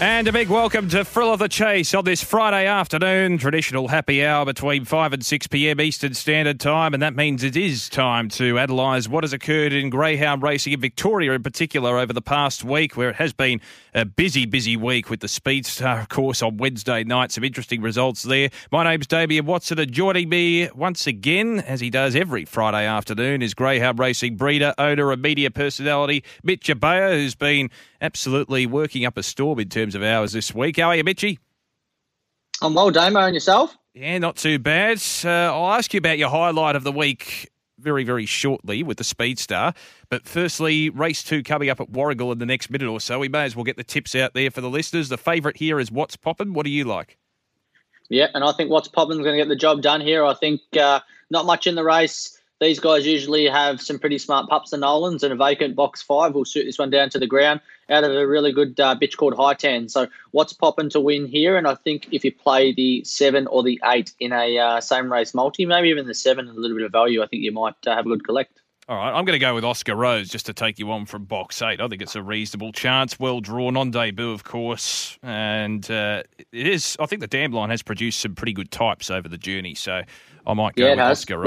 And a big welcome to Thrill of the Chase on this Friday afternoon, traditional happy hour between 5 and 6pm Eastern Standard Time, and that means it is time to analyse what has occurred in greyhound racing in Victoria in particular over the past week, where it has been a busy, busy week with the Speedstar, of course, on Wednesday night. Some interesting results there. My name's Damian Watson, and joining me once again, as he does every Friday afternoon, is greyhound racing breeder, owner and media personality Mitch Abeyer, who's been absolutely working up a storm in terms of hours this week. How are you, Mitchie? I'm well, Damo, and yourself? Yeah, not too bad. I'll ask you about your highlight of the week very, very shortly with the Speedstar. But firstly, race two coming up at Warragul in the next minute or so. We may as well get the tips out there for the listeners. The favourite here is What's Poppin'. What do you like? Yeah, and I think What's Poppin's going to get the job done here. I think not much in the race. These guys usually have some pretty smart pups and Nolans, and a vacant box five will shoot this one down to the ground out of a really good bitch called High Tan. So What's Poppin' to win here, and I think if you play the 7 or the 8 in a same race multi, maybe even the 7 and a little bit of value, I think you might have a good collect. All right, I'm going to go with Oscar Rose just to take you on from box 8. I think it's a reasonable chance, well drawn on debut, of course, and it is. I think the Dam line has produced some pretty good types over the journey, so I might go with Oscar Rose.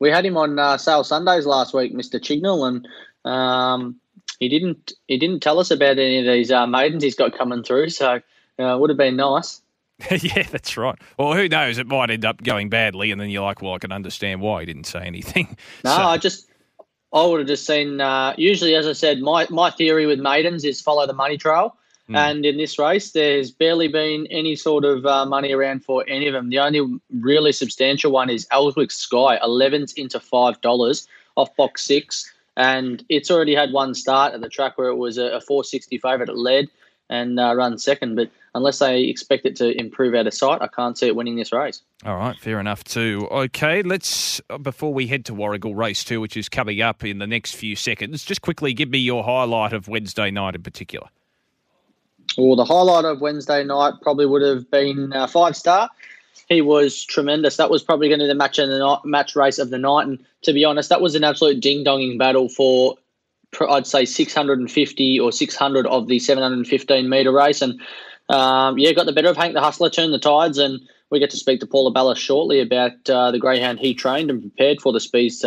We had him on Sale Sundays last week, Mr. Chignall, and he didn't tell us about any of these maidens he's got coming through, so would have been nice. Yeah, that's right. Well, who knows? It might end up going badly, and then you're like, well, I can understand why he didn't say anything. No, so. I would have just seen. Usually, as I said, my theory with maidens is follow the money trail. And in this race, there's barely been any sort of money around for any of them. The only really substantial one is Ellswick Sky, 11s into $5 off box 6. And it's already had one start at the track where it was a 460 favourite at Lead and run second. But unless they expect it to improve out of sight, I can't see it winning this race. All right, fair enough too. Okay, let's, before we head to Warragul race 2, which is coming up in the next few seconds, just quickly give me your highlight of Wednesday night in particular. Well, the highlight of Wednesday night probably would have been 5 Star. He was tremendous. That was probably going to be the match race of the night. And to be honest, that was an absolute ding-donging battle for, I'd say, 650 or 600 of the 715-metre race. And, got the better of Hank the Hustler, turned the tides. And we get to speak to Paul Abella shortly about the greyhound he trained and prepared for the Speeds,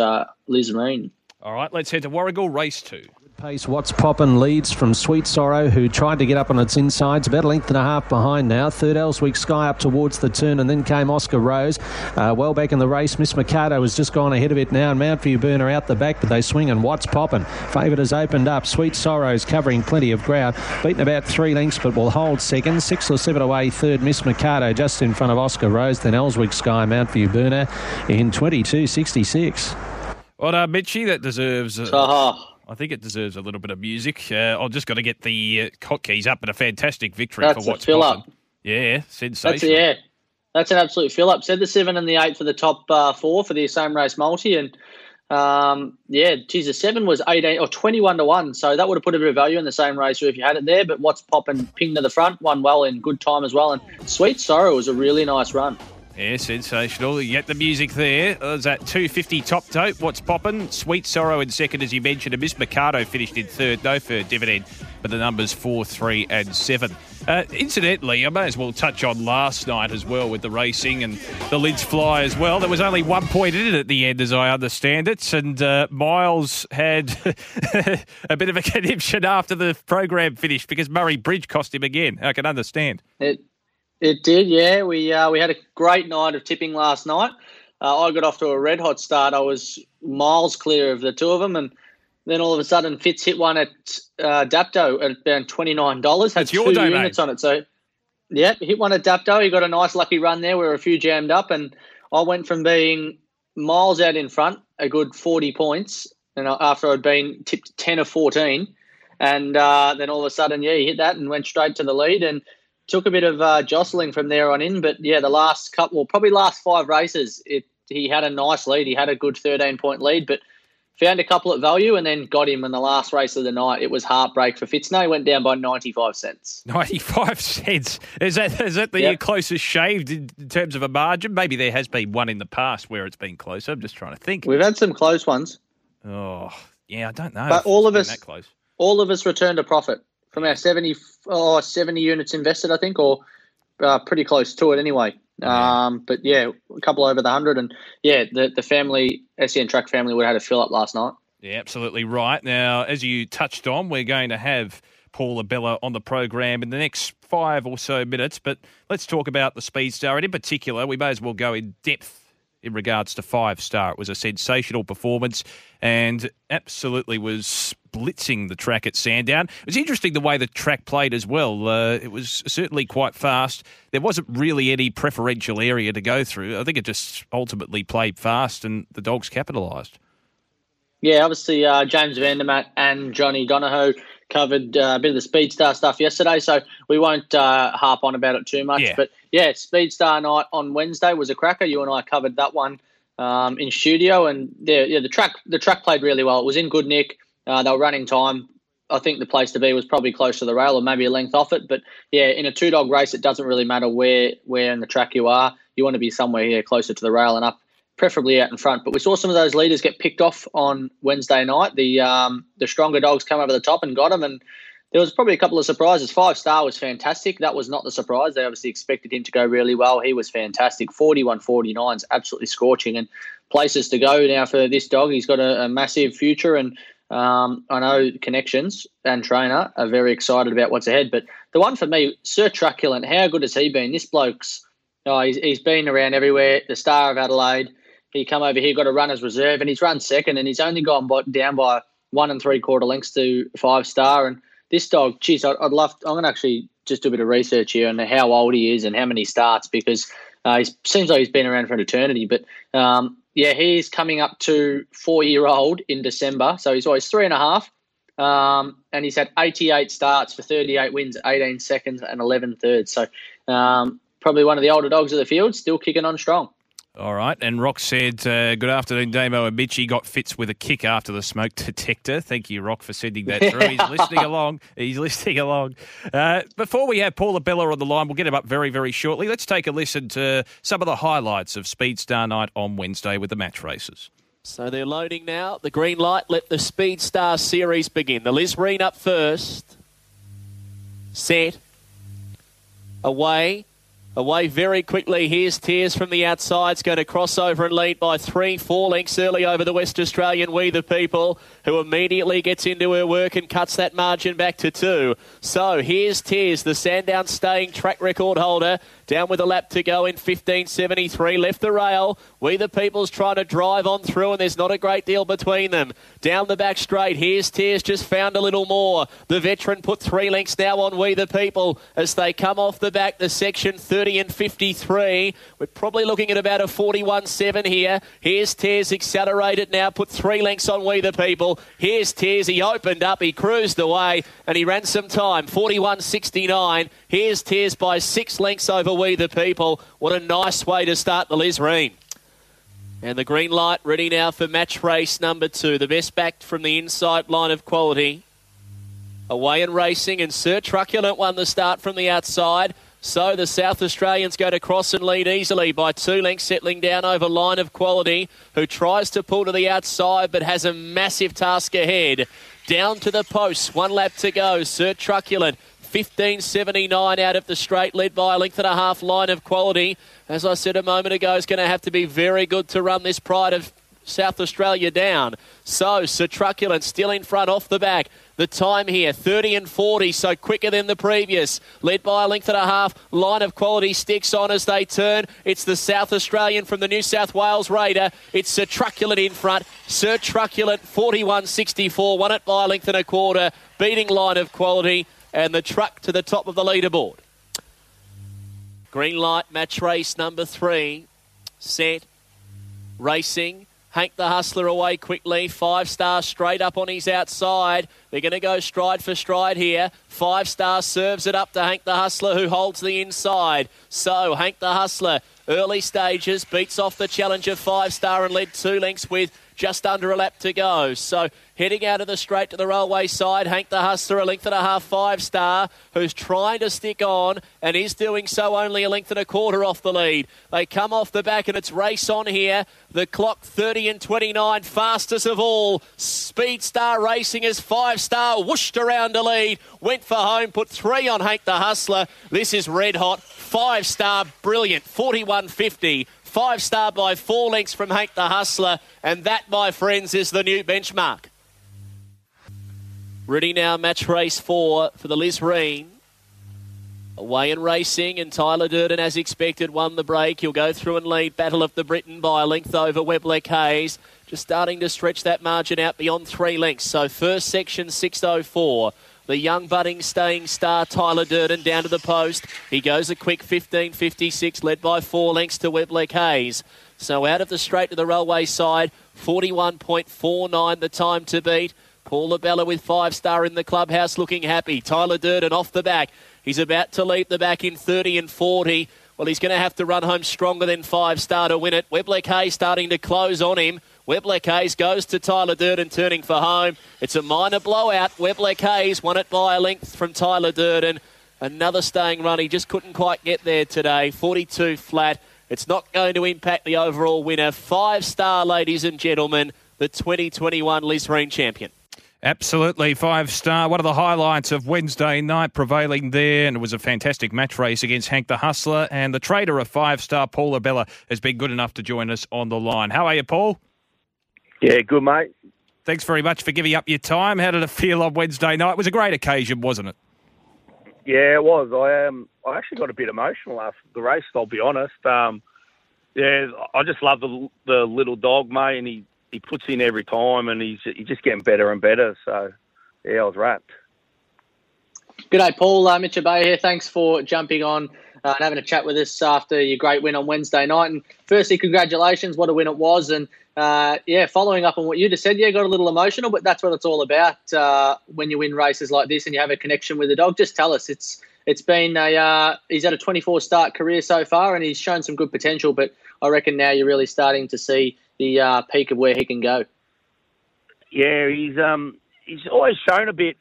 Liz Reen. All right, let's head to Warragul, race 2. Pace What's Poppin' leads from Sweet Sorrow, who tried to get up on its insides, about a length and a half behind now. Third, Ellswick Sky up towards the turn, and then came Oscar Rose. Well back in the race, Miss Mercado has just gone ahead of it now, and Mountview Burner out the back, but they swing and What's Poppin'. Favourite has opened up. Sweet Sorrow's covering plenty of ground. Beaten about 3 lengths, but will hold second. 6 or 7 away third, Miss Mercado just in front of Oscar Rose, then Ellswick Sky, Mountview Burner in 22.66. Well done, Mitchie. That deserves I think it deserves a little bit of music. I've just got to get the hotkeys up, but a fantastic victory for What's Poppin'. Yeah, sensational. That's an absolute fill-up. Said the 7 and the 8 for the top 4 for the same race multi. And, the 7 was 18 or 21 to 1, so that would have put a bit of value in the same race if you had it there. But What's Poppin' pinged to the front, won well in good time as well. And Sweet Sorrow was a really nice run. Yeah, sensational. You get the music there. There's that 250 top tote. What's Poppin'? Sweet Sorrow in second, as you mentioned, and Miss Mercado finished in third. No fair dividend, but the numbers 4, 3 and 7. Incidentally, I may as well touch on last night as well with the racing and the lids fly as well. There was only 1 point in it at the end, as I understand it, and Miles had a bit of a conniption after the program finished because Murray Bridge cost him again. I can understand. It did, yeah. We had a great night of tipping last night. I got off to a red-hot start. I was miles clear of the two of them, and then all of a sudden Fitz hit one at Dapto at around $29. Had 2 units on it. So, yeah, hit one at Dapto. He got a nice lucky run there. We were a few jammed up, and I went from being miles out in front, a good 40 points, and after I'd been tipped 10 or 14, and then all of a sudden, he hit that and went straight to the lead, and took a bit of jostling from there on in, but yeah, the last couple, well, probably last five races, he had a nice lead. He had a good 13-point lead, but found a couple at value and then got him in the last race of the night. It was heartbreak for Fitzno. He went down by 95 cents. 95 cents? Is that the closest shave in terms of a margin? Maybe there has been one in the past where it's been close. I'm just trying to think. We've had some close ones. Oh, yeah, I don't know. But all of us returned a profit from our 70 units invested, I think, or pretty close to it anyway. But yeah, a couple over the 100, and yeah, the family, SEN Track family, would have had a fill up last night. Yeah, absolutely right. Now, as you touched on, we're going to have Paul Abella on the program in the next 5 or so minutes, but let's talk about the Speedstar, and in particular, we may as well go in depth in regards to Five Star. It was a sensational performance and absolutely was blitzing the track at Sandown. It was interesting the way the track played as well. It was certainly quite fast. There wasn't really any preferential area to go through. I think it just ultimately played fast and the dogs capitalised. Yeah, obviously James Vandermatt and Johnny Donohoe covered a bit of the Speedstar stuff yesterday, so we won't harp on about it too much. Yeah. But yeah, Speedstar night on Wednesday was a cracker. You and I covered that one in studio, and the track played really well. It was in good nick. They were running time. I think the place to be was probably close to the rail or maybe a length off it. But yeah, in a 2-dog race, it doesn't really matter where in the track you are. You want to be somewhere here closer to the rail and up, preferably out in front. But we saw some of those leaders get picked off on Wednesday night. The stronger dogs come over the top and got them, and there was probably a couple of surprises. Five Star was fantastic. That was not the surprise. They obviously expected him to go really well. He was fantastic. 41.49's absolutely scorching, and places to go now for this dog. He's got a massive future, and I know connections and trainer are very excited about what's ahead. But the one for me, Sir Truculent, how good has he been? This bloke's he's been around everywhere. The Star of Adelaide. He come over here, got a run as reserve, and he's run second, and he's only gone down by 1 3/4 lengths to Five Star. And this dog, geez, I'm going to actually just do a bit of research here on how old he is and how many starts, because he seems like he's been around for an eternity. But yeah, he's coming up to 4-year-old in December, so he's always 3.5, and he's had 88 starts for 38 wins, 18 seconds, and 11 thirds. So probably one of the older dogs of the field, still kicking on strong. All right, and Rock said, good afternoon, Damo and Mitchie. Got Fitz with a kick after the smoke detector. Thank you, Rock, for sending that through. He's listening along. Before we have Paul Abella on the line, we'll get him up very, very shortly. Let's take a listen to some of the highlights of Speedstar night on Wednesday with the match races. So they're loading now. The green light, let the Speedstar series begin. The Liz Reen up first. Set. Away very quickly. Here's Tears from the outside. It's going to cross over and lead by 3-4 lengths early over the West Australian We The People, who immediately gets into her work and cuts that margin back to 2. So here's Tears, the Sandown staying track record holder. Down with a lap to go in 15.73. Left the rail. We The People's trying to drive on through, and there's not a great deal between them. Down the back straight. Here's Tears, just found a little more. The veteran put 3 lengths now on We The People as they come off the back. The section 30 and 53. We're probably looking at about a 41.7 here. Here's Tears, accelerated now. Put 3 lengths on We The People. Here's Tears. He opened up. He cruised away, and he ran some time. 41.69. Here's Tears by 6 lengths over We The People. What a nice way to start the Liz Reen. And the green light ready now for match race number 2. The best backed from the inside, Line of Quality. Away and racing, and Sir Truculent won the start from the outside. So the South Australians go to cross and lead easily by 2 lengths, settling down over Line of Quality, who tries to pull to the outside but has a massive task ahead. Down to the post, 1 lap to go. Sir Truculent, 15.79 out of the straight, led by a length and a half, Line of Quality. As I said a moment ago, it's going to have to be very good to run this Pride of South Australia down. So Sir Truculent still in front off the back. The time here, 30 and 40, so quicker than the previous. Led by a length and a half, Line of Quality sticks on as they turn. It's the South Australian from the New South Wales Raider. It's Sir Truculent in front. Sir Truculent, 41.64, won it by a length and a quarter, beating Line of Quality, and the truck to the top of the leaderboard. Green light, match race number 3. Set. Racing. Hank the Hustler away quickly. Five Star straight up on his outside. They're going to go stride for stride here. Five Star serves it up to Hank the Hustler, who holds the inside. So Hank the Hustler, early stages, beats off the challenger Five Star and led 2 lengths with just under a lap to go. So heading out of the straight to the railway side, Hank the Hustler, a length and a half, Five Star, who's trying to stick on and is doing so, only a length and a quarter off the lead. They come off the back and it's race on here. The clock 30 and 29, fastest of all. Speedstar Racing as Five Star whooshed around the lead, went for home, put 3 on Hank the Hustler. This is red hot. Five Star, brilliant, 41.50. Five Star by 4 lengths from Hank the Hustler. And that, my friends, is the new benchmark. Ready now, match race 4 for the Liz Reen. Away and racing, and Tyler Durden, as expected, won the break. He'll go through and lead Battle of the Britain by a length over Weblec Hayes. Just starting to stretch that margin out beyond 3 lengths. So first section, 6.04. The young budding staying star Tyler Durden down to the post. He goes a quick 15.56, led by 4 lengths to Weblec Hayes. So out of the straight to the railway side, 41.49 the time to beat. Paul Abella with Five Star in the clubhouse looking happy. Tyler Durden off the back. He's about to leap the back in 30 and 40. Well, he's going to have to run home stronger than Five Star to win it. Weblec Hayes starting to close on him. Weblec Hayes goes to Tyler Durden, turning for home. It's a minor blowout. Weblec Hayes won it by a length from Tyler Durden. Another staying run. He just couldn't quite get there today. 42 flat. It's not going to impact the overall winner. Five Star, ladies and gentlemen, the 2021 Liz Reen champion. Absolutely, Five Star. One of the highlights of Wednesday night, prevailing there, and it was a fantastic match race against Hank the Hustler. And the trader of Five Star, Paul Abella, has been good enough to join us on the line. How are you, Paul? Yeah, good, mate. Thanks very much for giving up your time. How did it feel on Wednesday night? It was a great occasion, wasn't it? Yeah, it was. I actually got a bit emotional after the race, I'll be honest. Yeah, I just love the little dog, mate, and he puts in every time, and he's just getting better and better. So, yeah, I was wrapped. G'day, Paul. Mitch Abeyer here. Thanks for jumping on and having a chat with us after your great win on Wednesday night. And firstly, congratulations. What a win it was. And, yeah, following up on what you just said, yeah, got a little emotional, but that's what it's all about when you win races like this and you have a connection with the dog. Just tell us. It's been he's had a 24-start career so far, and he's shown some good potential, but I reckon now you're really starting to see the peak of where he can go. Yeah, he's always shown a bit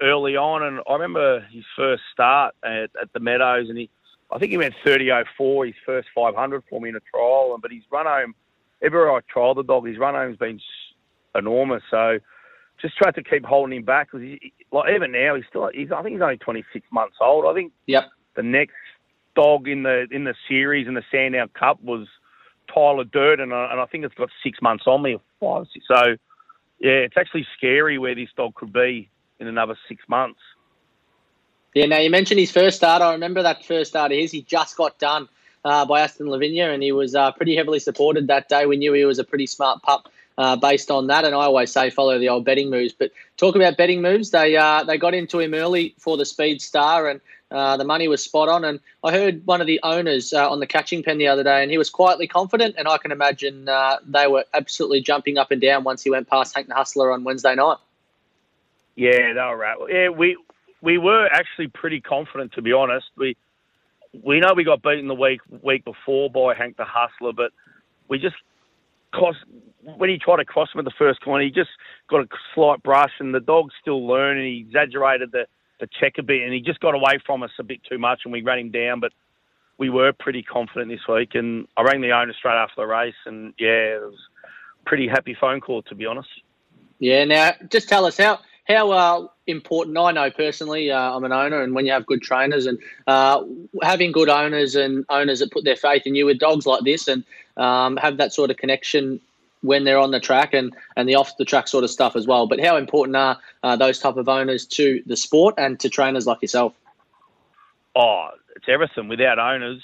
early on, and I remember his first start at the Meadows, and I think he went 30.04, his first 500 for me in a trial, but his run home, everywhere I trial the dog, his run home's been enormous, so just tried to keep holding him back, because even now I think he's only 26 months old. I think the next dog in the series in the Sandown Cup was Tyler Durden, and I think it's got 6 months on me, 5 or 6. So yeah, it's actually scary where this dog could be in another 6 months. Yeah. Now you mentioned his first start. I remember that first start of his. He just got done by Aston Lavinia, and he was pretty heavily supported that day. We knew he was a pretty smart pup. Based on that, and I always say follow the old betting moves. But talk about betting moves, they got into him early for the Speedstar, and the money was spot on. And I heard one of the owners on the catching pen the other day, and he was quietly confident, and I can imagine they were absolutely jumping up and down once he went past Hank the Hustler on Wednesday night. Yeah, they were right. Yeah, we were actually pretty confident, to be honest. We know we got beaten the week before by Hank the Hustler, but we just when he tried to cross him at the first corner, he just got a slight brush, and the dog's still learning. He exaggerated the check a bit, and he just got away from us a bit too much, and we ran him down. But we were pretty confident this week, and I rang the owner straight after the race, and yeah, it was a pretty happy phone call, to be honest. Yeah, now just tell us how important. I know personally, I'm an owner, and when you have good trainers and having good owners and owners that put their faith in you with dogs like this and have that sort of connection when they're on the track and the off-the-track sort of stuff as well. But how important are those type of owners to the sport and to trainers like yourself? Oh, it's everything. Without owners,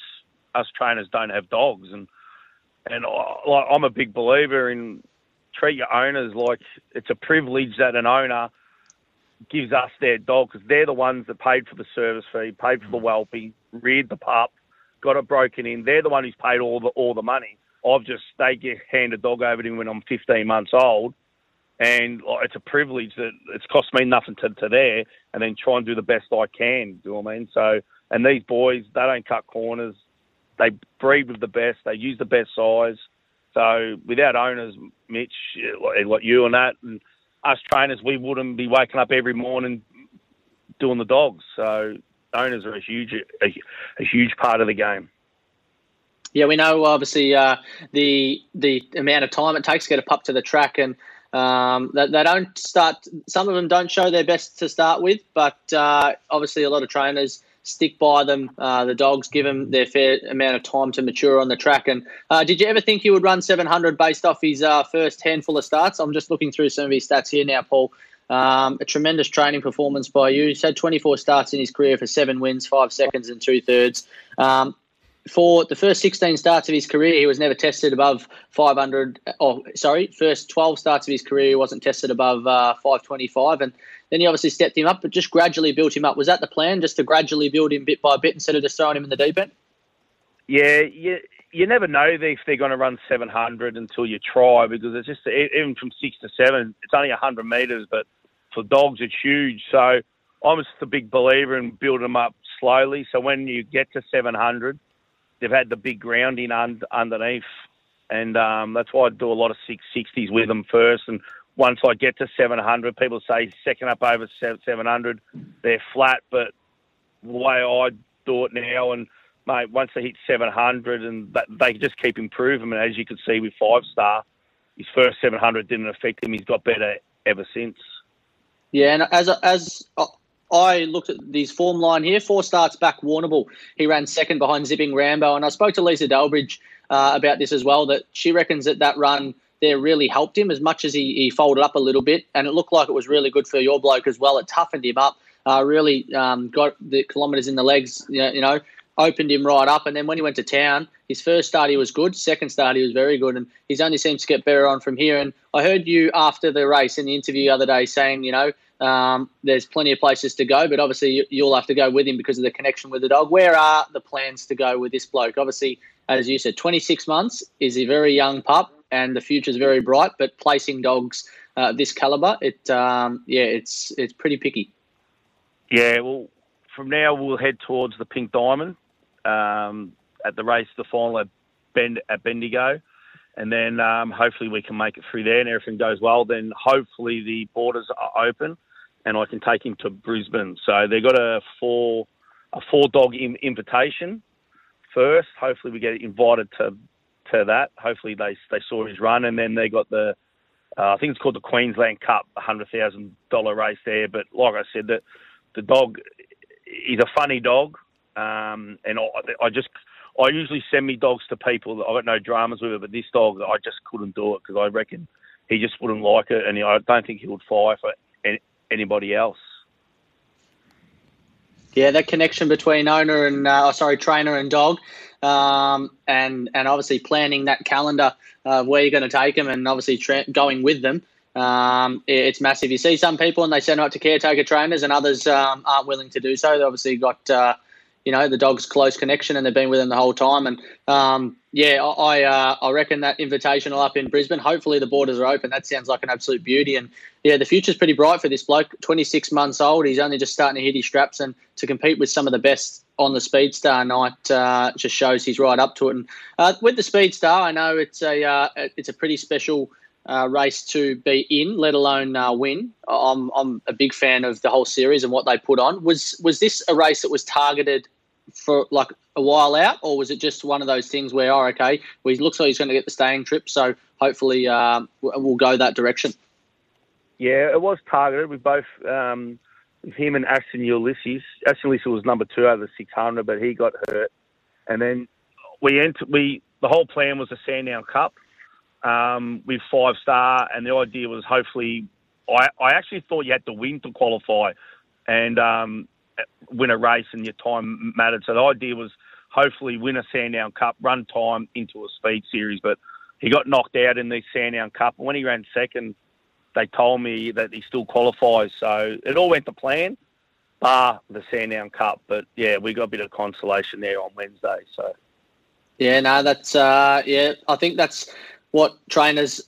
us trainers don't have dogs. And I'm a big believer in treat your owners like it's a privilege that an owner gives us their dog, because they're the ones that paid for the service fee, paid for the whelpie, reared the pup, got it broken in. They're the one who's paid all the money. I've just, they hand a dog over to him when I'm 15 months old. And it's a privilege that it's cost me nothing to there, and then try and do the best I can. Do you know what I mean? So, and these boys, they don't cut corners. They breed with the best. They use the best size. So without owners, Mitch, like you and that, and us trainers, we wouldn't be waking up every morning doing the dogs. So owners are a huge part of the game. Yeah, we know obviously the amount of time it takes to get a pup to the track, and they don't start. Some of them don't show their best to start with, but obviously a lot of trainers stick by them. The dogs give them their fair amount of time to mature on the track. And did you ever think he would run 700 based off his first handful of starts? I'm just looking through some of his stats here now, Paul. A tremendous training performance by you. He's had 24 starts in his career for 7 wins, 5 seconds and 2/3. For the first 16 starts of his career, he was never tested above 500. First 12 starts of his career, he wasn't tested above 525. And then he obviously stepped him up, but just gradually built him up. Was that the plan, just to gradually build him bit by bit instead of just throwing him in the deep end? Yeah, you never know if they're going to run 700 until you try, because it's just, even from 6 to 7, it's only 100 metres, but for dogs, it's huge. So I'm just a big believer in building them up slowly. So when you get to 700, they've had the big grounding underneath, and that's why I do a lot of 660s with them first. And once I get to 700, people say second up over 700, they're flat. But the way I do it now, and mate, once they hit 700, and they just keep improving. And as you can see with Five Star, his first 700 didn't affect him. He's got better ever since. Yeah, and as I looked at his form line here, 4 starts back, Warragul. He ran second behind Zipping Rambo. And I spoke to Lisa Delbridge about this as well, that she reckons that run there really helped him as much as he folded up a little bit. And it looked like it was really good for your bloke as well. It toughened him up, really got the kilometres in the legs, you know, opened him right up. And then when he went to town, his first start he was good, second start he was very good, and he's only seems to get better on from here. And I heard you after the race in the interview the other day saying, you know, there's plenty of places to go, but obviously you'll have to go with him because of the connection with the dog. Where are the plans to go with this bloke? Obviously, as you said, 26 months is a very young pup and the future's very bright, but placing dogs this calibre, it's pretty picky. Yeah, well, from now we'll head towards the Pink Diamond at the race, the final at Bendigo. And then hopefully we can make it through there and everything goes well. Then hopefully the borders are open and I can take him to Brisbane. So they've got a four-dog invitation first. Hopefully we get invited to that. Hopefully they saw his run. And then they got the, I think it's called the Queensland Cup, $100,000 race there. But like I said, the dog, he's a funny dog. And I usually send me dogs to people that I got no dramas with it, but this dog, I just couldn't do it because I reckon he just wouldn't like it, and I don't think he would fire for anybody else. Yeah, that connection between trainer and dog, and obviously planning that calendar of where you're going to take them, and obviously going with them. It's massive. You see some people and they send out to caretaker trainers, and others aren't willing to do so. They obviously got. You know, the dog's close connection and they've been with him the whole time. And, I reckon that invitational up in Brisbane, hopefully the borders are open. That sounds like an absolute beauty. And, yeah, the future's pretty bright for this bloke. 26 months old, he's only just starting to hit his straps, and to compete with some of the best on the Speedstar night just shows he's right up to it. And with the Speedstar, I know it's a pretty special race to be in, let alone win. I'm a big fan of the whole series and what they put on. Was this a race that was targeted for like a while out, or was it just one of those things where, he looks like he's going to get the staying trip, so hopefully we'll go that direction? Yeah, it was targeted with both him and Aston Ulysses. Aston Ulysses was number 2 out of the 600, but he got hurt, and then the whole plan was the Sandown Cup. With Five Star, and the idea was hopefully I actually thought you had to win to qualify and win a race, and your time mattered. So the idea was hopefully win a Sandown Cup, run time into a speed series, but he got knocked out in the Sandown Cup. And when he ran second, they told me that he still qualifies. So it all went to plan, bar the Sandown Cup. But, yeah, we got a bit of consolation there on Wednesday, so... Yeah, no, that's yeah. I think that's what trainers,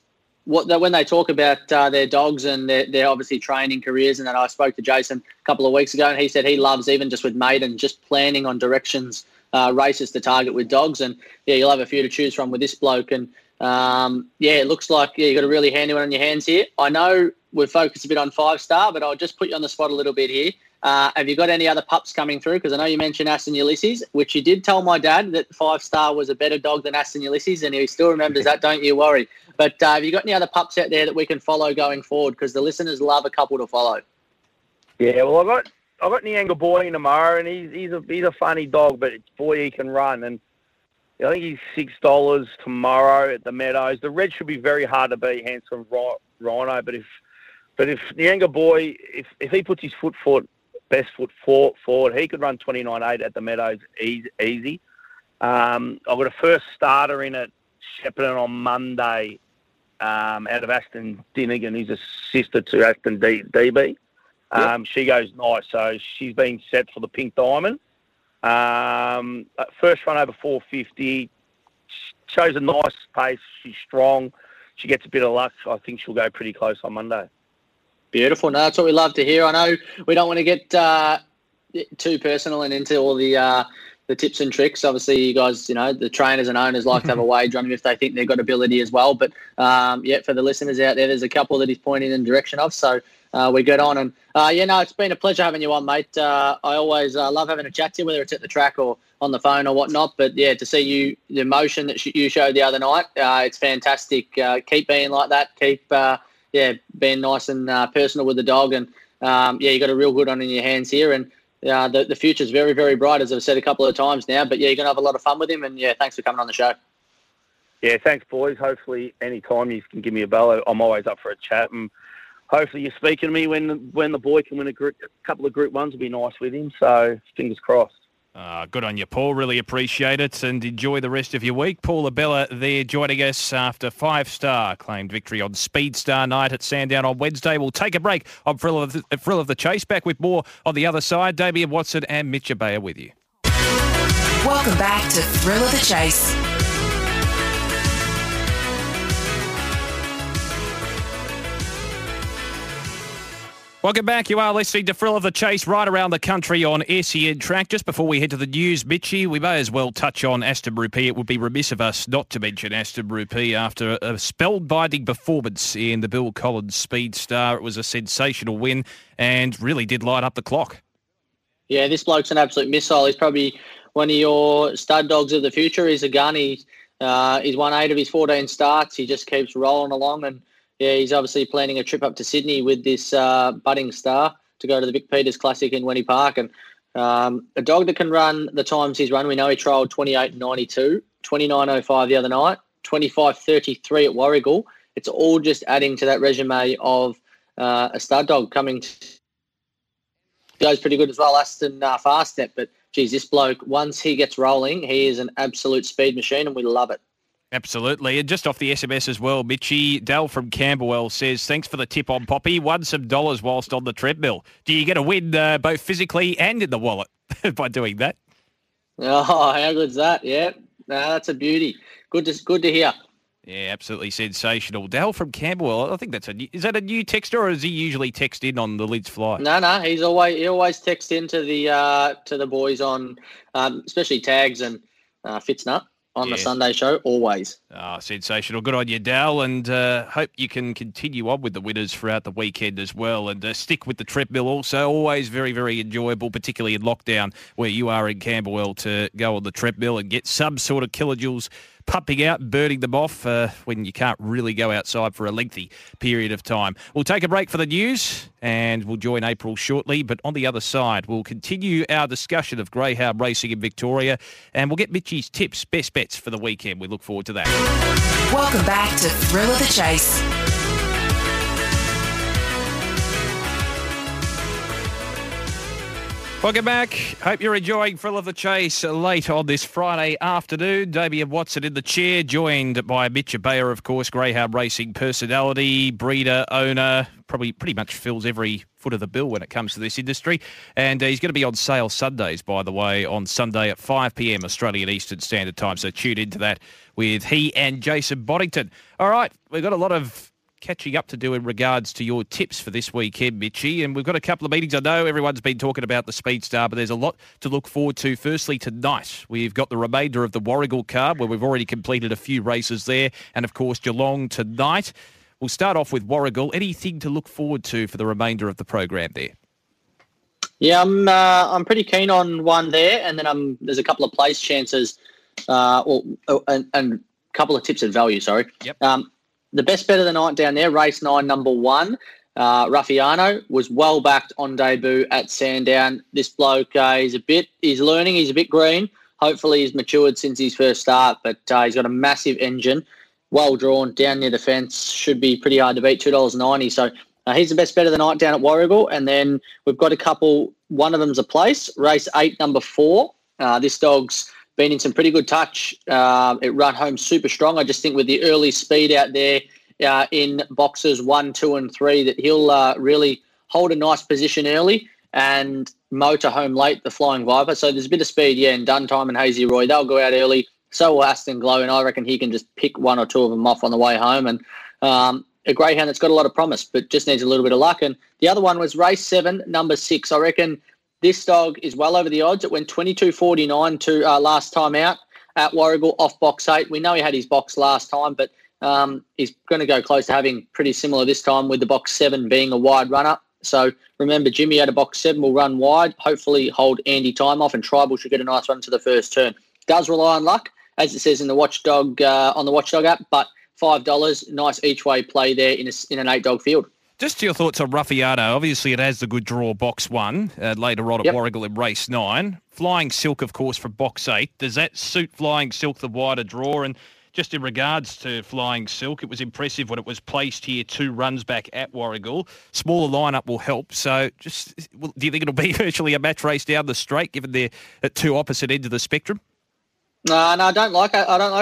when they talk about their dogs and their obviously training careers. And then I spoke to Jason a couple of weeks ago, and he said he loves, even just with maiden, just planning on directions, races to target with dogs. And yeah, you'll have a few to choose from with this bloke. And yeah, it looks like you've got a really handy one on your hands here. I know we've focused a bit on Five Star, but I'll just put you on the spot a little bit here. Have you got any other pups coming through? Because I know you mentioned Aston Ulysses, which you did tell my dad that Five Star was a better dog than Aston Ulysses, and he still remembers that, don't you worry. But have you got any other pups out there that we can follow going forward? Because the listeners love a couple to follow. Yeah, well, I've got Nyanga Boy tomorrow, and he's a funny dog, but boy, he can run. And I think he's $6 tomorrow at the Meadows. The red should be very hard to beat, Handsome Rhino, but if Nyanga Boy, if he puts his best foot forward, he could run 29.8 at the Meadows easy. I've got a first starter in at Shepparton on Monday out of Aston Dinnigan. He's a sister to Aston DB. Yep. She goes nice, so she's been set for the Pink Diamond. First run over 450. Shows a nice pace. She's strong. She gets a bit of luck. I think she'll go pretty close on Monday. Beautiful. No, that's what we love to hear. I know we don't want to get too personal and into all the tips and tricks. Obviously, you guys, you know, the trainers and owners like to have a wager on them if they think they've got ability as well. But, yeah, for the listeners out there, there's a couple that he's pointing in the direction of. So we get on. And, yeah, no, it's been a pleasure having you on, mate. I always love having a chat to you, whether it's at the track or on the phone or whatnot. But, yeah, to see you, the emotion that you showed the other night, it's fantastic. Keep being like that. Keep... yeah, being nice and personal with the dog. And, yeah, you got a real good one in your hands here. And the future's very, very bright, as I've said a couple of times now. But, yeah, you're going to have a lot of fun with him. And, yeah, thanks for coming on the show. Yeah, thanks, boys. Hopefully any time you can give me a bell, I'm always up for a chat. And hopefully you're speaking to me when the boy can win a couple of Group 1s. Will be nice with him. So, fingers crossed. Good on you, Paul. Really appreciate it, and enjoy the rest of your week. Paul Abella there joining us after Five Star claimed victory on Speedstar night at Sandown on Wednesday. We'll take a break on Thrill of the Chase. Back with more on the other side. Damian Watson and Mitch Abeyer with you. Welcome back to Thrill of the Chase. Welcome back. You are listening to Thrill of the Chase right around the country on SEN Track. Just before we head to the news, Mitchie, we may as well touch on Aston Rupee. It would be remiss of us not to mention Aston Rupee after a spellbinding performance in the Bill Collins Speedstar. It was a sensational win and really did light up the clock. Yeah, this bloke's an absolute missile. He's probably one of your stud dogs of the future. He's a gun. He's won 8 of his 14 starts. He just keeps rolling along, and yeah, he's obviously planning a trip up to Sydney with this budding star to go to the Vic Peters Classic in Wenny Park. And a dog that can run the times he's run, we know he trialled 28.92, 29.05 the other night, 25.33 at Warragul. It's all just adding to that resume of a stud dog coming. Goes pretty good as well, Aston Fast Step. But, geez, this bloke, once he gets rolling, he is an absolute speed machine, and we love it. Absolutely. And just off the SMS as well, Mitchie, Dale from Camberwell says, thanks for the tip on Poppy. Won some dollars whilst on the treadmill. Do you get a win both physically and in the wallet by doing that? Oh, how good's that? Yeah, no, that's a beauty. Good to hear. Yeah, absolutely sensational. Dale from Camberwell, I think that's is that a new texter, or does he usually text in on the Lids Fly? No, he always texts into to the boys on, especially Tags and Fitznut. On the Sunday show, always. Oh, sensational. Good on you, Dal, and hope you can continue on with the winners throughout the weekend as well, and stick with the treadmill also. Always very, very enjoyable, particularly in lockdown where you are in Camberwell, to go on the treadmill and get some sort of kilojoules pumping out, burning them off when you can't really go outside for a lengthy period of time. We'll take a break for the news, and we'll join April shortly. But on the other side, we'll continue our discussion of greyhound racing in Victoria, and we'll get Mitchie's tips, best bets for the weekend. We look forward to that. Welcome back to Thrill of the Chase. Welcome back. Hope you're enjoying Thrill of the Chase late on this Friday afternoon. Damian Watson in the chair, joined by Mitch Abeyer, of course, Greyhound Racing personality, breeder, owner, probably pretty much fills every foot of the bill when it comes to this industry. And he's going to be on sale Sundays, by the way, on Sunday at 5 p.m. Australian Eastern Standard Time. So tune into that with he and Jason Boddington. All right, we've got a lot of catching up to do in regards to your tips for this weekend, Mitchie. And we've got a couple of meetings. I know everyone's been talking about the Speedstar, but there's a lot to look forward to. Firstly, tonight, we've got the remainder of the Warragul card, where we've already completed a few races there. And, of course, Geelong tonight. We'll start off with Warragul. Anything to look forward to for the remainder of the program there? Yeah, I'm pretty keen on one there. And then there's a couple of place chances and a couple of tips at value, sorry. Yep. The best bet of the night down there, race 9, number 1, Ruffiano, was well backed on debut at Sandown. This bloke, he's learning, he's a bit green. Hopefully he's matured since his first start, but he's got a massive engine, well drawn, down near the fence, should be pretty hard to beat, $2.90. So he's the best bet of the night down at Warragul. And then we've got a couple, one of them's a place, race 8, number 4. This dog's been in some pretty good touch. It ran home super strong. I just think with the early speed out there in boxes 1, 2 and 3 that he'll really hold a nice position early and motor home late, the Flying Viper. So there's a bit of speed, yeah, and Duntime and Hazy Roy, they'll go out early. So will Aston Glow, and I reckon he can just pick one or two of them off on the way home. And a greyhound that's got a lot of promise but just needs a little bit of luck. And the other one was race 7, number 6. I reckon this dog is well over the odds. It went 22.49 to last time out at Warragul off box 8. We know he had his box last time, but he's going to go close to having pretty similar this time with the box 7 being a wide runner. So remember, Jimmy had a box 7, will run wide, hopefully hold Andy Time off, and Tribal should get a nice run to the first turn. Does rely on luck, as it says in the Watchdog on the Watchdog app, but $5, nice each-way play there in an 8-dog field. Just your thoughts on Ruffiano. Obviously, it has the good draw, box 1, later on at Warragul in race 9. Flying Silk, of course, for box 8. Does that suit Flying Silk, the wider draw? And just in regards to Flying Silk, it was impressive when it was placed here 2 runs back at Warragul. Smaller lineup will help. So just, do you think it'll be virtually a match race down the straight, given they're at 2 opposite ends of the spectrum? No, I don't like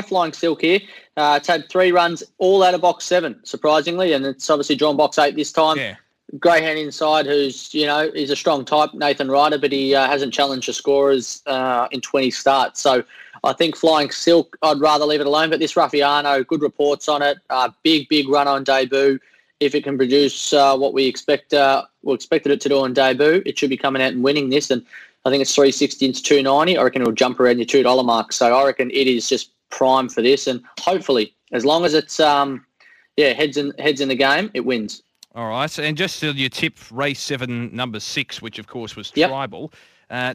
Flying Silk here. It's had 3 runs all out of box 7, surprisingly, and it's obviously drawn box 8 this time. Yeah. Greyhound inside, who's, is a strong type, Nathan Ryder, but he hasn't challenged the scorers in 20 starts. So I think Flying Silk, I'd rather leave it alone, but this Ruffiano, good reports on it, big run on debut. If it can produce what we expected it to do on debut, it should be coming out and winning this, and I think it's 360 into 290. I reckon it'll jump around your $2 mark. So I reckon it is just prime for this. And hopefully, as long as it's heads in the game, it wins. All right. And just your tip, race 7, number 6, which, of course, was Tribal.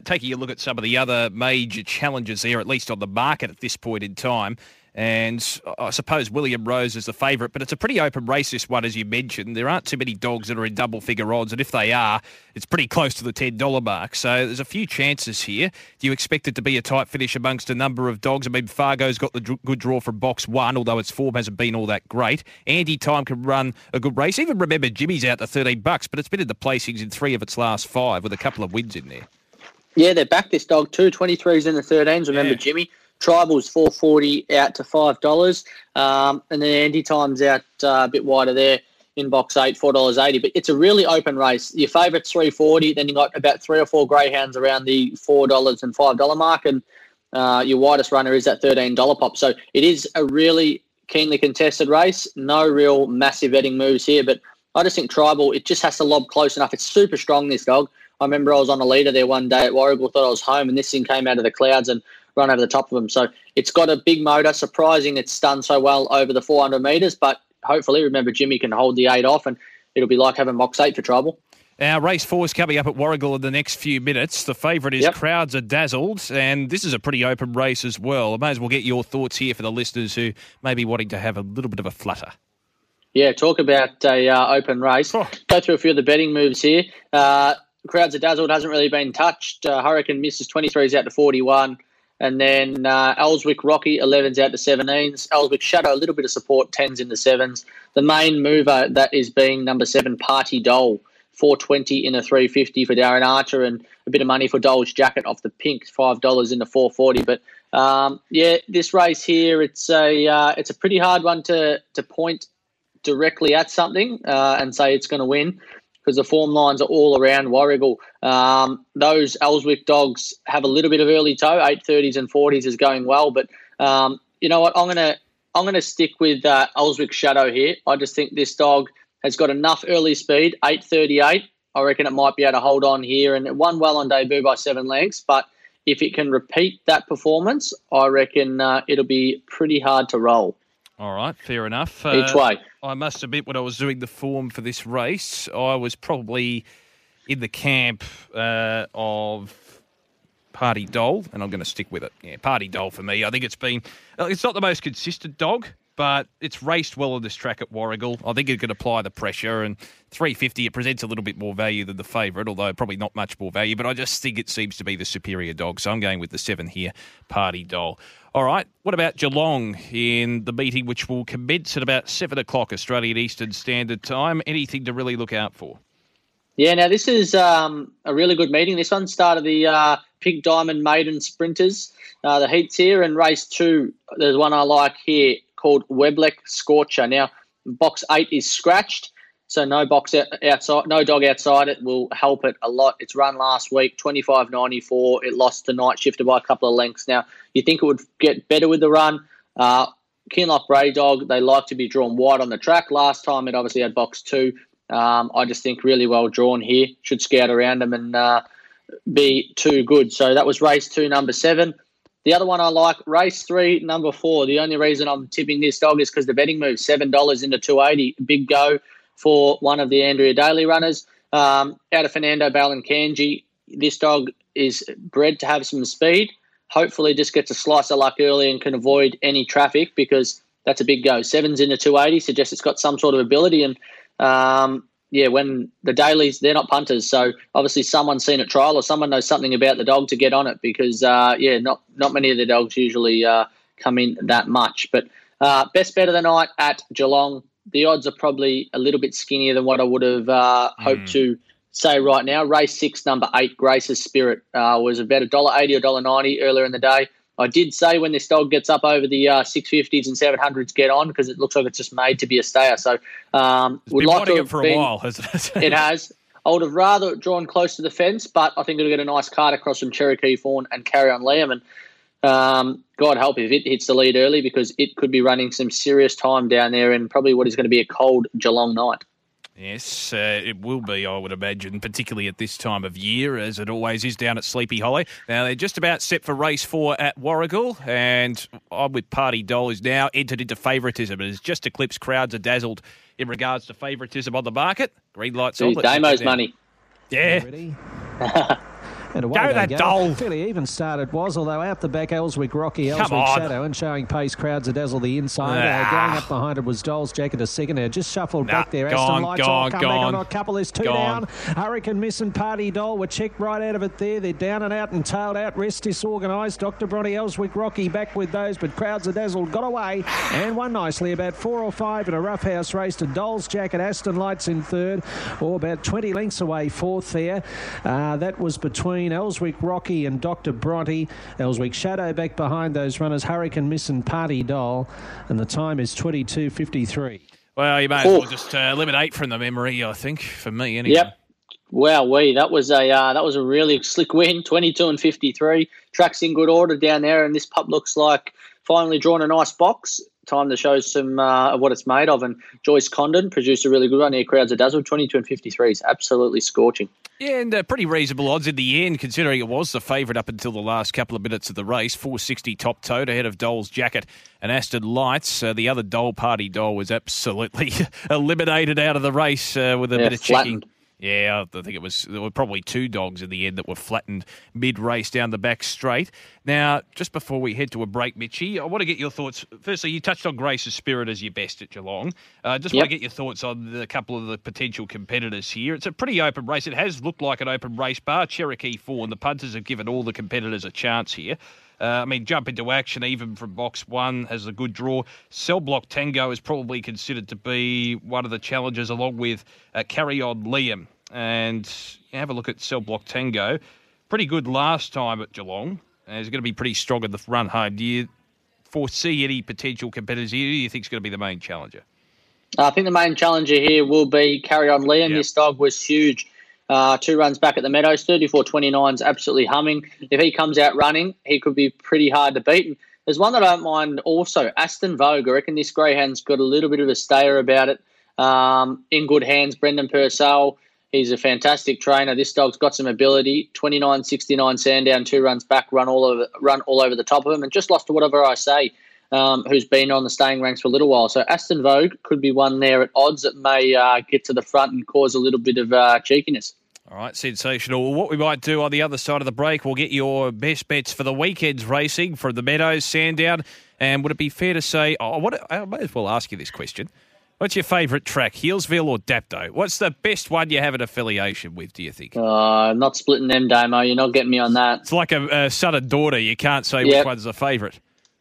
Taking a look at some of the other major challenges there, at least on the market at this point in time. And I suppose William Rose is the favourite, but it's a pretty open race, this one, as you mentioned. There aren't too many dogs that are in double-figure odds, and if they are, it's pretty close to the $10 mark. So there's a few chances here. Do you expect it to be a tight finish amongst a number of dogs? I mean, Fargo's got the good draw from box 1, although its form hasn't been all that great. Andy Time can run a good race. Even remember, Jimmy's out to $13, but it's been in the placings in 3 of its last 5 with a couple of wins in there. Yeah, they're back, this dog, too. 23's in the 13s, remember, yeah. Jimmy. Tribal's $4.40 out to $5. And then Andy Time's out a bit wider there in box 8, $4.80. But it's a really open race. Your favourite's $3.40. Then you've got about 3 or 4 greyhounds around the $4 and $5 mark. And your widest runner is that $13 pop. So it is a really keenly contested race. No real massive betting moves here. But I just think Tribal, it just has to lob close enough. It's super strong, this dog. I remember I was on a leader there one day at Warragul, thought I was home, and this thing came out of the clouds and run over the top of them. So it's got a big motor. Surprising it's done so well over the 400 metres, but hopefully, remember, Jimmy can hold the 8 off, and it'll be like having box 8 for Tribal. Now, race 4 is coming up at Warragul in the next few minutes. The favourite is Crowds Are Dazzled, and this is a pretty open race as well. I may as well get your thoughts here for the listeners who may be wanting to have a little bit of a flutter. Yeah, talk about a open race. Oh. Go through a few of the betting moves here. Crowds Are Dazzled hasn't really been touched. Hurricane Misses 23's out to 41. And then Ellswick Rocky, 11's out to 17s. Ellswick Shadow, a little bit of support, 10's in the 7s. The main mover, that is being number 7, Party Doll, $4.20 in the $3.50 for Darren Archer, and a bit of money for Dolge Jacket off the pink, $5 in the $4.40. But yeah, this race here, it's a pretty hard one to point directly at something and say it's going to win, because the form lines are all around Warragul. Those Ellswick dogs have a little bit of early toe. 8.30s and 40s is going well, but you know what? I'm gonna stick with Ellswick Shadow here. I just think this dog has got enough early speed, 8.38. I reckon it might be able to hold on here, and it won well on debut by 7 lengths. But if it can repeat that performance, I reckon it'll be pretty hard to roll. All right, fair enough. Each way. I must admit, when I was doing the form for this race, I was probably in the camp of Party Doll, and I'm going to stick with it. Yeah, Party Doll for me. I think it's not the most consistent dog, but it's raced well on this track at Warragul. I think it could apply the pressure, and $3.50, it presents a little bit more value than the favourite, although probably not much more value, but I just think it seems to be the superior dog, so I'm going with the 7 here, Party Doll. All right, what about Geelong in the meeting, which will commence at about 7 o'clock Australian Eastern Standard Time? Anything to really look out for? Yeah, now this is a really good meeting. This one started the Pink Diamond Maiden Sprinters, the heats here, and race 2, there's one I like here, called Weblec Scorcher. Now, box 8 is scratched, so no dog outside it will help it a lot. It's run last week, 25.94. It lost to Night Shifter by a couple of lengths. Now, you think it would get better with the run. Kinloch Grey Dog, they like to be drawn wide on the track. Last time it obviously had box 2. I just think really well drawn here. Should scout around them and be too good. So that was race 2, number 7. The other one I like, race 3, number 4. The only reason I'm tipping this dog is because the betting move, $7 into $2.80. Big go for one of the Andrea Daly runners. Out of Fernando Balancangi, this dog is bred to have some speed. Hopefully just gets a slice of luck early and can avoid any traffic, because that's a big go. 7's into $2.80 suggests it's got some sort of ability. And, yeah, when the Dailies, they're not punters, so obviously someone's seen it trial or someone knows something about the dog to get on it, because, yeah, not many of the dogs usually come in that much. But best bet of the night at Geelong. The odds are probably a little bit skinnier than what I would have hoped to say right now. Race 6, number 8, Grace's Spirit, was about $1.80 or $1.90 earlier in the day. I did say when this dog gets up over the 650s and 700s, get on, because it looks like it's just made to be a stayer. So would like to have it for a while, hasn't it? It has. I would have rather drawn close to the fence, but I think it'll get a nice card across from Cherokee Fawn and Carry On Liam. And God help if it hits the lead early, because it could be running some serious time down there, and probably what is going to be a cold Geelong night. Yes, it will be, I would imagine, particularly at this time of year, as it always is down at Sleepy Hollow. Now, they're just about set for race 4 at Warragul, and I'm with Party Doll, who's now entered into favouritism. It has just eclipsed. Crowds are dazzled in regards to favouritism on the market. Green lights on. Damo's money. Yeah. And away go that Doll. Fairly even start it was, although out the back, Ellswick Rocky, Ellswick Shadow, and showing pace, Crowds a Dazzle the inside. Going up behind it was Doll's Jacket a second. Now just shuffled back there. Aston Lights on, come back on a couple. There's 2 down. Hurricane Miss and Party Doll were checked right out of it there. They're down and out and tailed out. Rest disorganised. Dr. Bronny, Ellswick Rocky back with those, but Crowds a Dazzle got away and won nicely. About 4 or 5 in a rough house race to Doll's Jacket. Aston Lights in third, or about 20 lengths away, 4th there. That was between Ellswick Rocky and Dr. Bronte. Ellswick Shadow back behind those runners, Hurricane Miss and Party Doll, and the time is 22.53. Well, you may as well just eliminate from the memory, I think, for me anyway. Yep. Wow, that was a really slick win, 22.53. Track's in good order down there, and this pup looks like finally drawn a nice box. Time to show some of what it's made of. And Joyce Condon produced a really good one here, Crowds a Dazzle, 22.53 is absolutely scorching. Yeah, and pretty reasonable odds in the end, considering it was the favourite up until the last couple of minutes of the race. 460 top toed ahead of Doll's Jacket and Aston Lights. The other Doll, Party Doll, was absolutely eliminated out of the race with a bit of flattened checking. Yeah, I think there were probably 2 dogs in the end that were flattened mid-race down the back straight. Now, just before we head to a break, Mitchie, I want to get your thoughts. Firstly, you touched on Grace's Spirit as your best at Geelong. I just want to get your thoughts on a couple of the potential competitors here. It's a pretty open race. It has looked like an open race, bar Cherokee Fawn. The punters have given all the competitors a chance here. I mean, Jump Into Action, even from box 1, has a good draw. Cell Block Tango is probably considered to be one of the challengers, along with Carry On Liam. And have a look at Cell Block Tango. Pretty good last time at Geelong. He's going to be pretty strong at the run home. Do you foresee any potential competitors here? Who do you think is going to be the main challenger? I think the main challenger here will be Carry On Liam. Yep. This dog was huge. Two runs back at the Meadows. 34.29 is absolutely humming. If he comes out running, he could be pretty hard to beat. And there's one that I don't mind also, Aston Vogue. I reckon this greyhound's got a little bit of a stayer about it. In good hands, Brendan Purcell. He's a fantastic trainer. This dog's got some ability. 29.69 Sandown, two runs back, run all over the top of him, and just lost to Whatever I Say, who's been on the staying ranks for a little while. So Aston Vogue could be one there at odds that may get to the front and cause a little bit of cheekiness. All right, sensational. What we might do on the other side of the break, we'll get your best bets for the weekend's racing from the Meadows, Sandown, and would it be fair to say, I may as well ask you this question. What's your favourite track, Healesville or Dapto? What's the best one you have an affiliation with, do you think? I'm not splitting them, Damo. You're not getting me on that. It's like a son and daughter. You can't say which one's the favourite.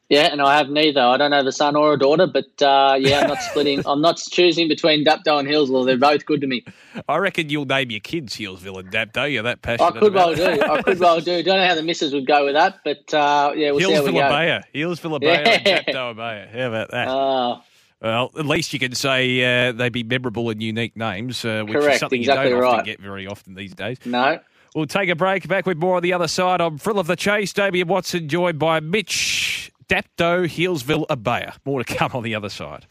Yeah, and I have neither. I don't have a son or a daughter, but I'm not splitting. I'm not choosing between Dapto and Healesville. They're both good to me. I reckon you'll name your kids Healesville and Dapto. You're that passionate about it. I could well do. Don't know how the missus would go with that, but we'll see how we go. Healesville Abeyer and Dapto Abeyer. How about that? Well, at least you can say they'd be memorable and unique names, which is something you don't often get very often these days. No. We'll take a break. Back with more on the other side on Thrill of the Chase. Damian Watson joined by Mitch, Dapto, Healesville, Abeyer. More to come on the other side.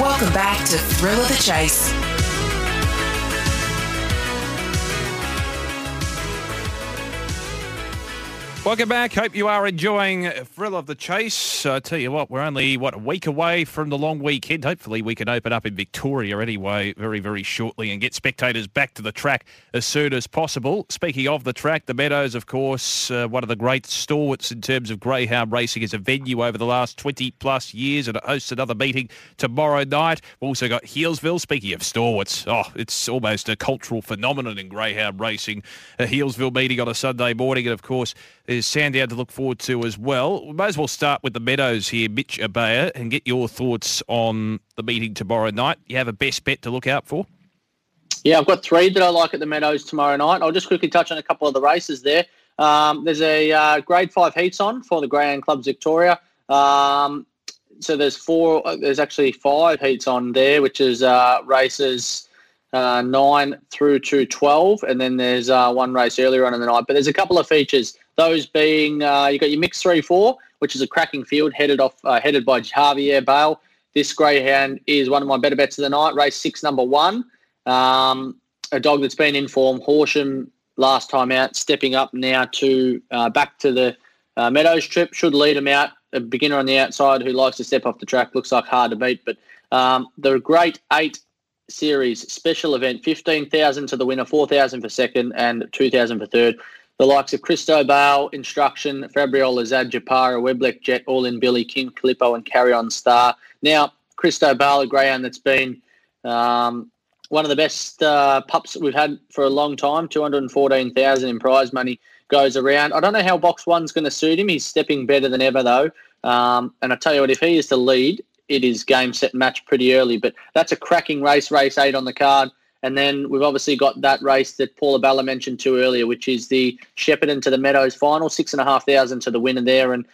Welcome back to Thrill of the Chase. Welcome back. Hope you are enjoying Thrill of the Chase. I tell you what, we're only, a week away from the long weekend. Hopefully we can open up in Victoria anyway very, very shortly and get spectators back to the track as soon as possible. Speaking of the track, the Meadows, of course, one of the great stalwarts in terms of greyhound racing as a venue over the last 20-plus years, and it hosts another meeting tomorrow night. We've also got Healesville. Speaking of stalwarts, it's almost a cultural phenomenon in greyhound racing. A Healesville meeting on a Sunday morning, and, of course, there's Sandown to look forward to as well. We may as well start with the Meadows here, Mitch Abeyer, and get your thoughts on the meeting tomorrow night. You have a best bet to look out for? Yeah, I've got three that I like at the Meadows tomorrow night. I'll just quickly touch on a couple of the races there. There's a Grade 5 heats on for the Greyhound Clubs Victoria. So there's actually five heats on there, which is races 9 through to 12, and then there's one race earlier on in the night. But there's a couple of features. Those being, you've got your mixed 3-4, which is a cracking field headed by Javier Bale. This greyhound is one of my better bets of the night. Race 6, number 1. A dog that's been in form. Horsham last time out, stepping up now to back to the Meadows trip. Should lead him out. A beginner on the outside who likes to step off the track. Looks like hard to beat. But the Grade 8 series special event, 15,000 to the winner, 4,000 for second, and 2,000 for third. The likes of Christo Bale, Instruction, Fabriola Zad, Japara, Weblec Jet, All In Billy, King Calippo, and Carry On Star. Now, Christo Bale, a greyhound that's been one of the best pups we've had for a long time, $214,000 in prize money goes around. I don't know how Box 1's going to suit him. He's stepping better than ever, though. And I tell you what, if he is to lead, it is game, set, match pretty early. But that's a cracking race, race 8 on the card. And then we've obviously got that race that Paul Abella mentioned to earlier, which is the Shepparton to the Meadows final, 6,500 to the winner there. And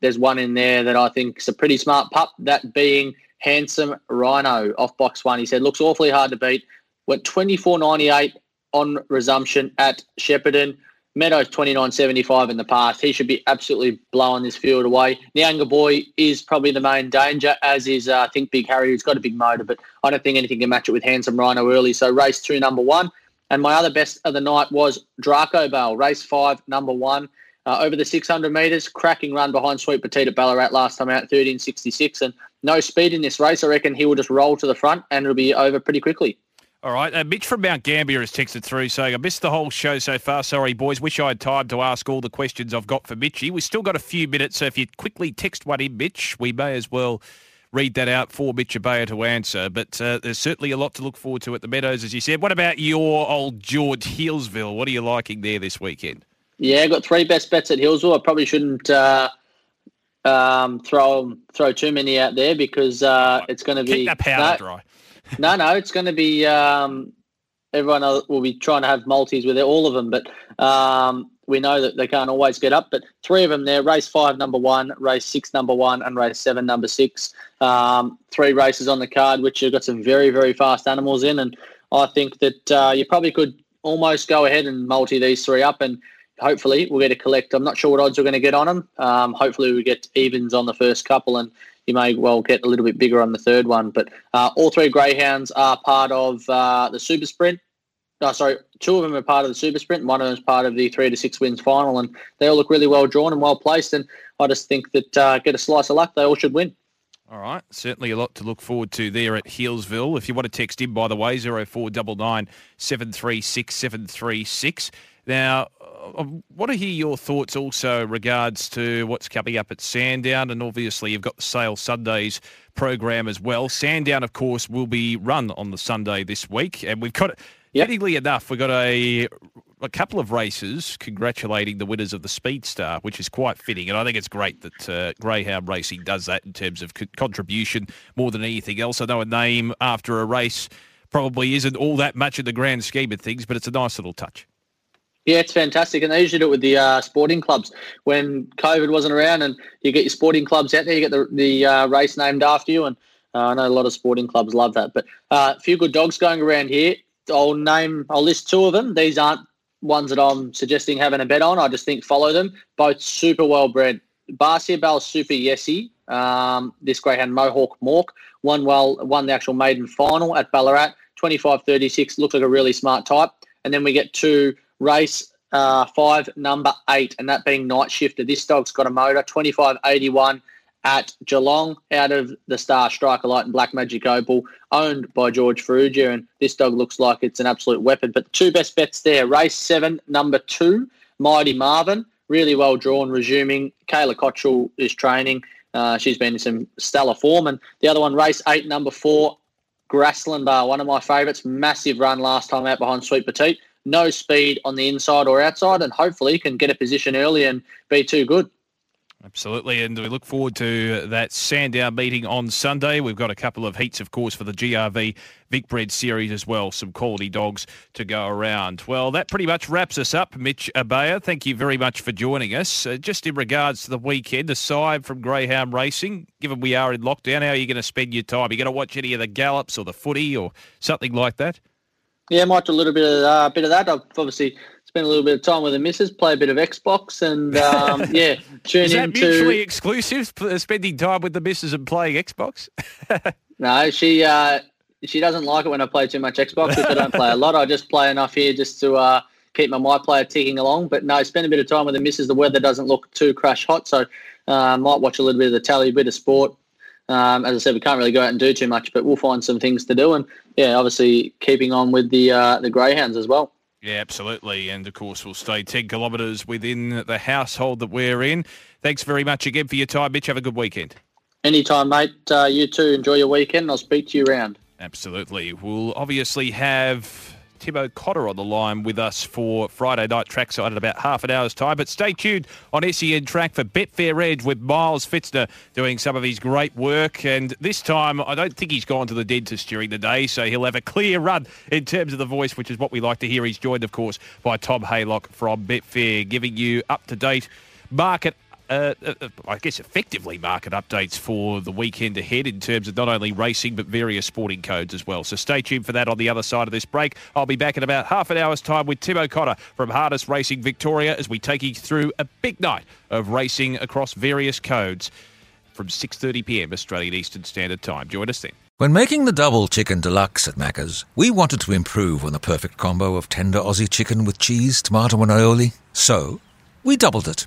there's one in there that I think is a pretty smart pup, that being Handsome Rhino off box 1. He said, looks awfully hard to beat. Went 24.98 on resumption at Shepparton. Meadows 29.75 in the past. He should be absolutely blowing this field away. Nyanga Boy is probably the main danger, as is Think Big Harry, who's got a big motor, but I don't think anything can match it with Handsome Rhino early. So race 2, number 1. And my other best of the night was Draco Bell, race 5, number 1. Over the 600 metres, cracking run behind Sweet Petite at Ballarat last time out, 13.66. And no speed in this race. I reckon he will just roll to the front and it'll be over pretty quickly. All right, Mitch from Mount Gambier has texted through saying, I missed the whole show so far. Sorry, boys. Wish I had time to ask all the questions I've got for Mitchy. We've still got a few minutes, so if you quickly text one in, Mitch, we may as well read that out for Mitch Abeyer to answer. But there's certainly a lot to look forward to at the Meadows, as you said. What about your old George, Healesville? What are you liking there this weekend? Yeah, I've got three best bets at Healesville. I probably shouldn't throw too many out there because it's going to be... Keep that powder dry. No, it's going to be everyone will be trying to have multis with all of them, but we know that they can't always get up. But three of them there, race 5, number 1, race 6, number 1, and race 7, number 6. Three races on the card, which have got some very, very fast animals in. And I think that you probably could almost go ahead and multi these three up, and hopefully we'll get a collect. I'm not sure what odds we're going to get on them. Hopefully we get evens on the first couple, and you may well get a little bit bigger on the third one. But all three greyhounds are part of the Super Sprint. Oh, sorry, two of them are part of the Super Sprint. One of them is part of the 3 to 6 wins final, and they all look really well drawn and well placed. And I just think that get a slice of luck, they all should win. All right, certainly a lot to look forward to there at Healesville. If you want to text in, by the way, 0499 736 736. Now, I want to hear your thoughts also regards to what's coming up at Sandown, and obviously you've got the Sale Sundays program as well. Sandown, of course, will be run on the Sunday this week, and we've got, fittingly enough, we've got a couple of races congratulating the winners of the Speedstar, which is quite fitting, and I think it's great that Greyhound Racing does that in terms of contribution more than anything else. I know a name after a race probably isn't all that much in the grand scheme of things, but it's a nice little touch. Yeah, it's fantastic. And they usually do it with the sporting clubs. When COVID wasn't around and you get your sporting clubs out there, you get the race named after you. And I know a lot of sporting clubs love that. But a few good dogs going around here. I'll list two of them. These aren't ones that I'm suggesting having a bet on. I just think follow them. Both super well-bred. Barcia Bell, Super Yessie. This greyhound, Mohawk Mork, won the actual maiden final at Ballarat. 25.36. Looked like a really smart type. And then we get to race 5, number 8, and that being Night Shifter. This dog's got a motor, 25.81 at Geelong, out of the Star, Striker Light, and Black Magic Opal, owned by George Ferrugia, and this dog looks like it's an absolute weapon. But the two best bets there, race 7, number 2, Mighty Marvin, really well drawn, resuming. Kayla Cottrell is training. She's been in some stellar form. And the other one, race 8, number 4, Grassland Bar, one of my favourites. Massive run last time out behind Sweet Petite. No speed on the inside or outside, and hopefully can get a position early and be too good. Absolutely, and we look forward to that Sandown meeting on Sunday. We've got a couple of heats, of course, for the GRV Vicbred Series as well. Some quality dogs to go around. Well, that pretty much wraps us up, Mitch Abeyer. Thank you very much for joining us. Just in regards to the weekend, aside from greyhound racing, given we are in lockdown, how are you going to spend your time? Are you going to watch any of the gallops or the footy or something like that? Yeah, I might do a little bit of that. I've obviously spent a little bit of time with the missus, play a bit of Xbox, and tune in. Is that mutually exclusive? Spending time with the missus and playing Xbox? No, she doesn't like it when I play too much Xbox, which I don't play a lot. I just play enough here just to keep my MyPlayer ticking along. But no, spend a bit of time with the missus. The weather doesn't look too crash hot, so I might watch a little bit of the tally, a bit of sport. As I said, we can't really go out and do too much, but we'll find some things to do. And, yeah, obviously keeping on with the greyhounds as well. Yeah, absolutely. And, of course, we'll stay 10 kilometres within the household that we're in. Thanks very much again for your time, Mitch. Have a good weekend. Anytime, mate. You too. Enjoy your weekend. I'll speak to you round. Absolutely. We'll obviously have Tim O'Connor on the line with us for Friday Night Trackside in about half an hour's time. But stay tuned on SEN Track for Betfair Edge with Miles Fitzner doing some of his great work. And this time, I don't think he's gone to the dentist during the day, so he'll have a clear run in terms of the voice, which is what we like to hear. He's joined, of course, by Tom Haylock from Betfair, giving you up-to-date market effectively market updates for the weekend ahead in terms of not only racing but various sporting codes as well. So stay tuned for that on the other side of this break. I'll be back in about half an hour's time with Tim O'Connor from Harness Racing Victoria as we take you through a big night of racing across various codes from 6:30pm Australian Eastern Standard Time. Join us then. When making the Double Chicken Deluxe at Macca's, we wanted to improve on the perfect combo of tender Aussie chicken with cheese, tomato and aioli. So we doubled it.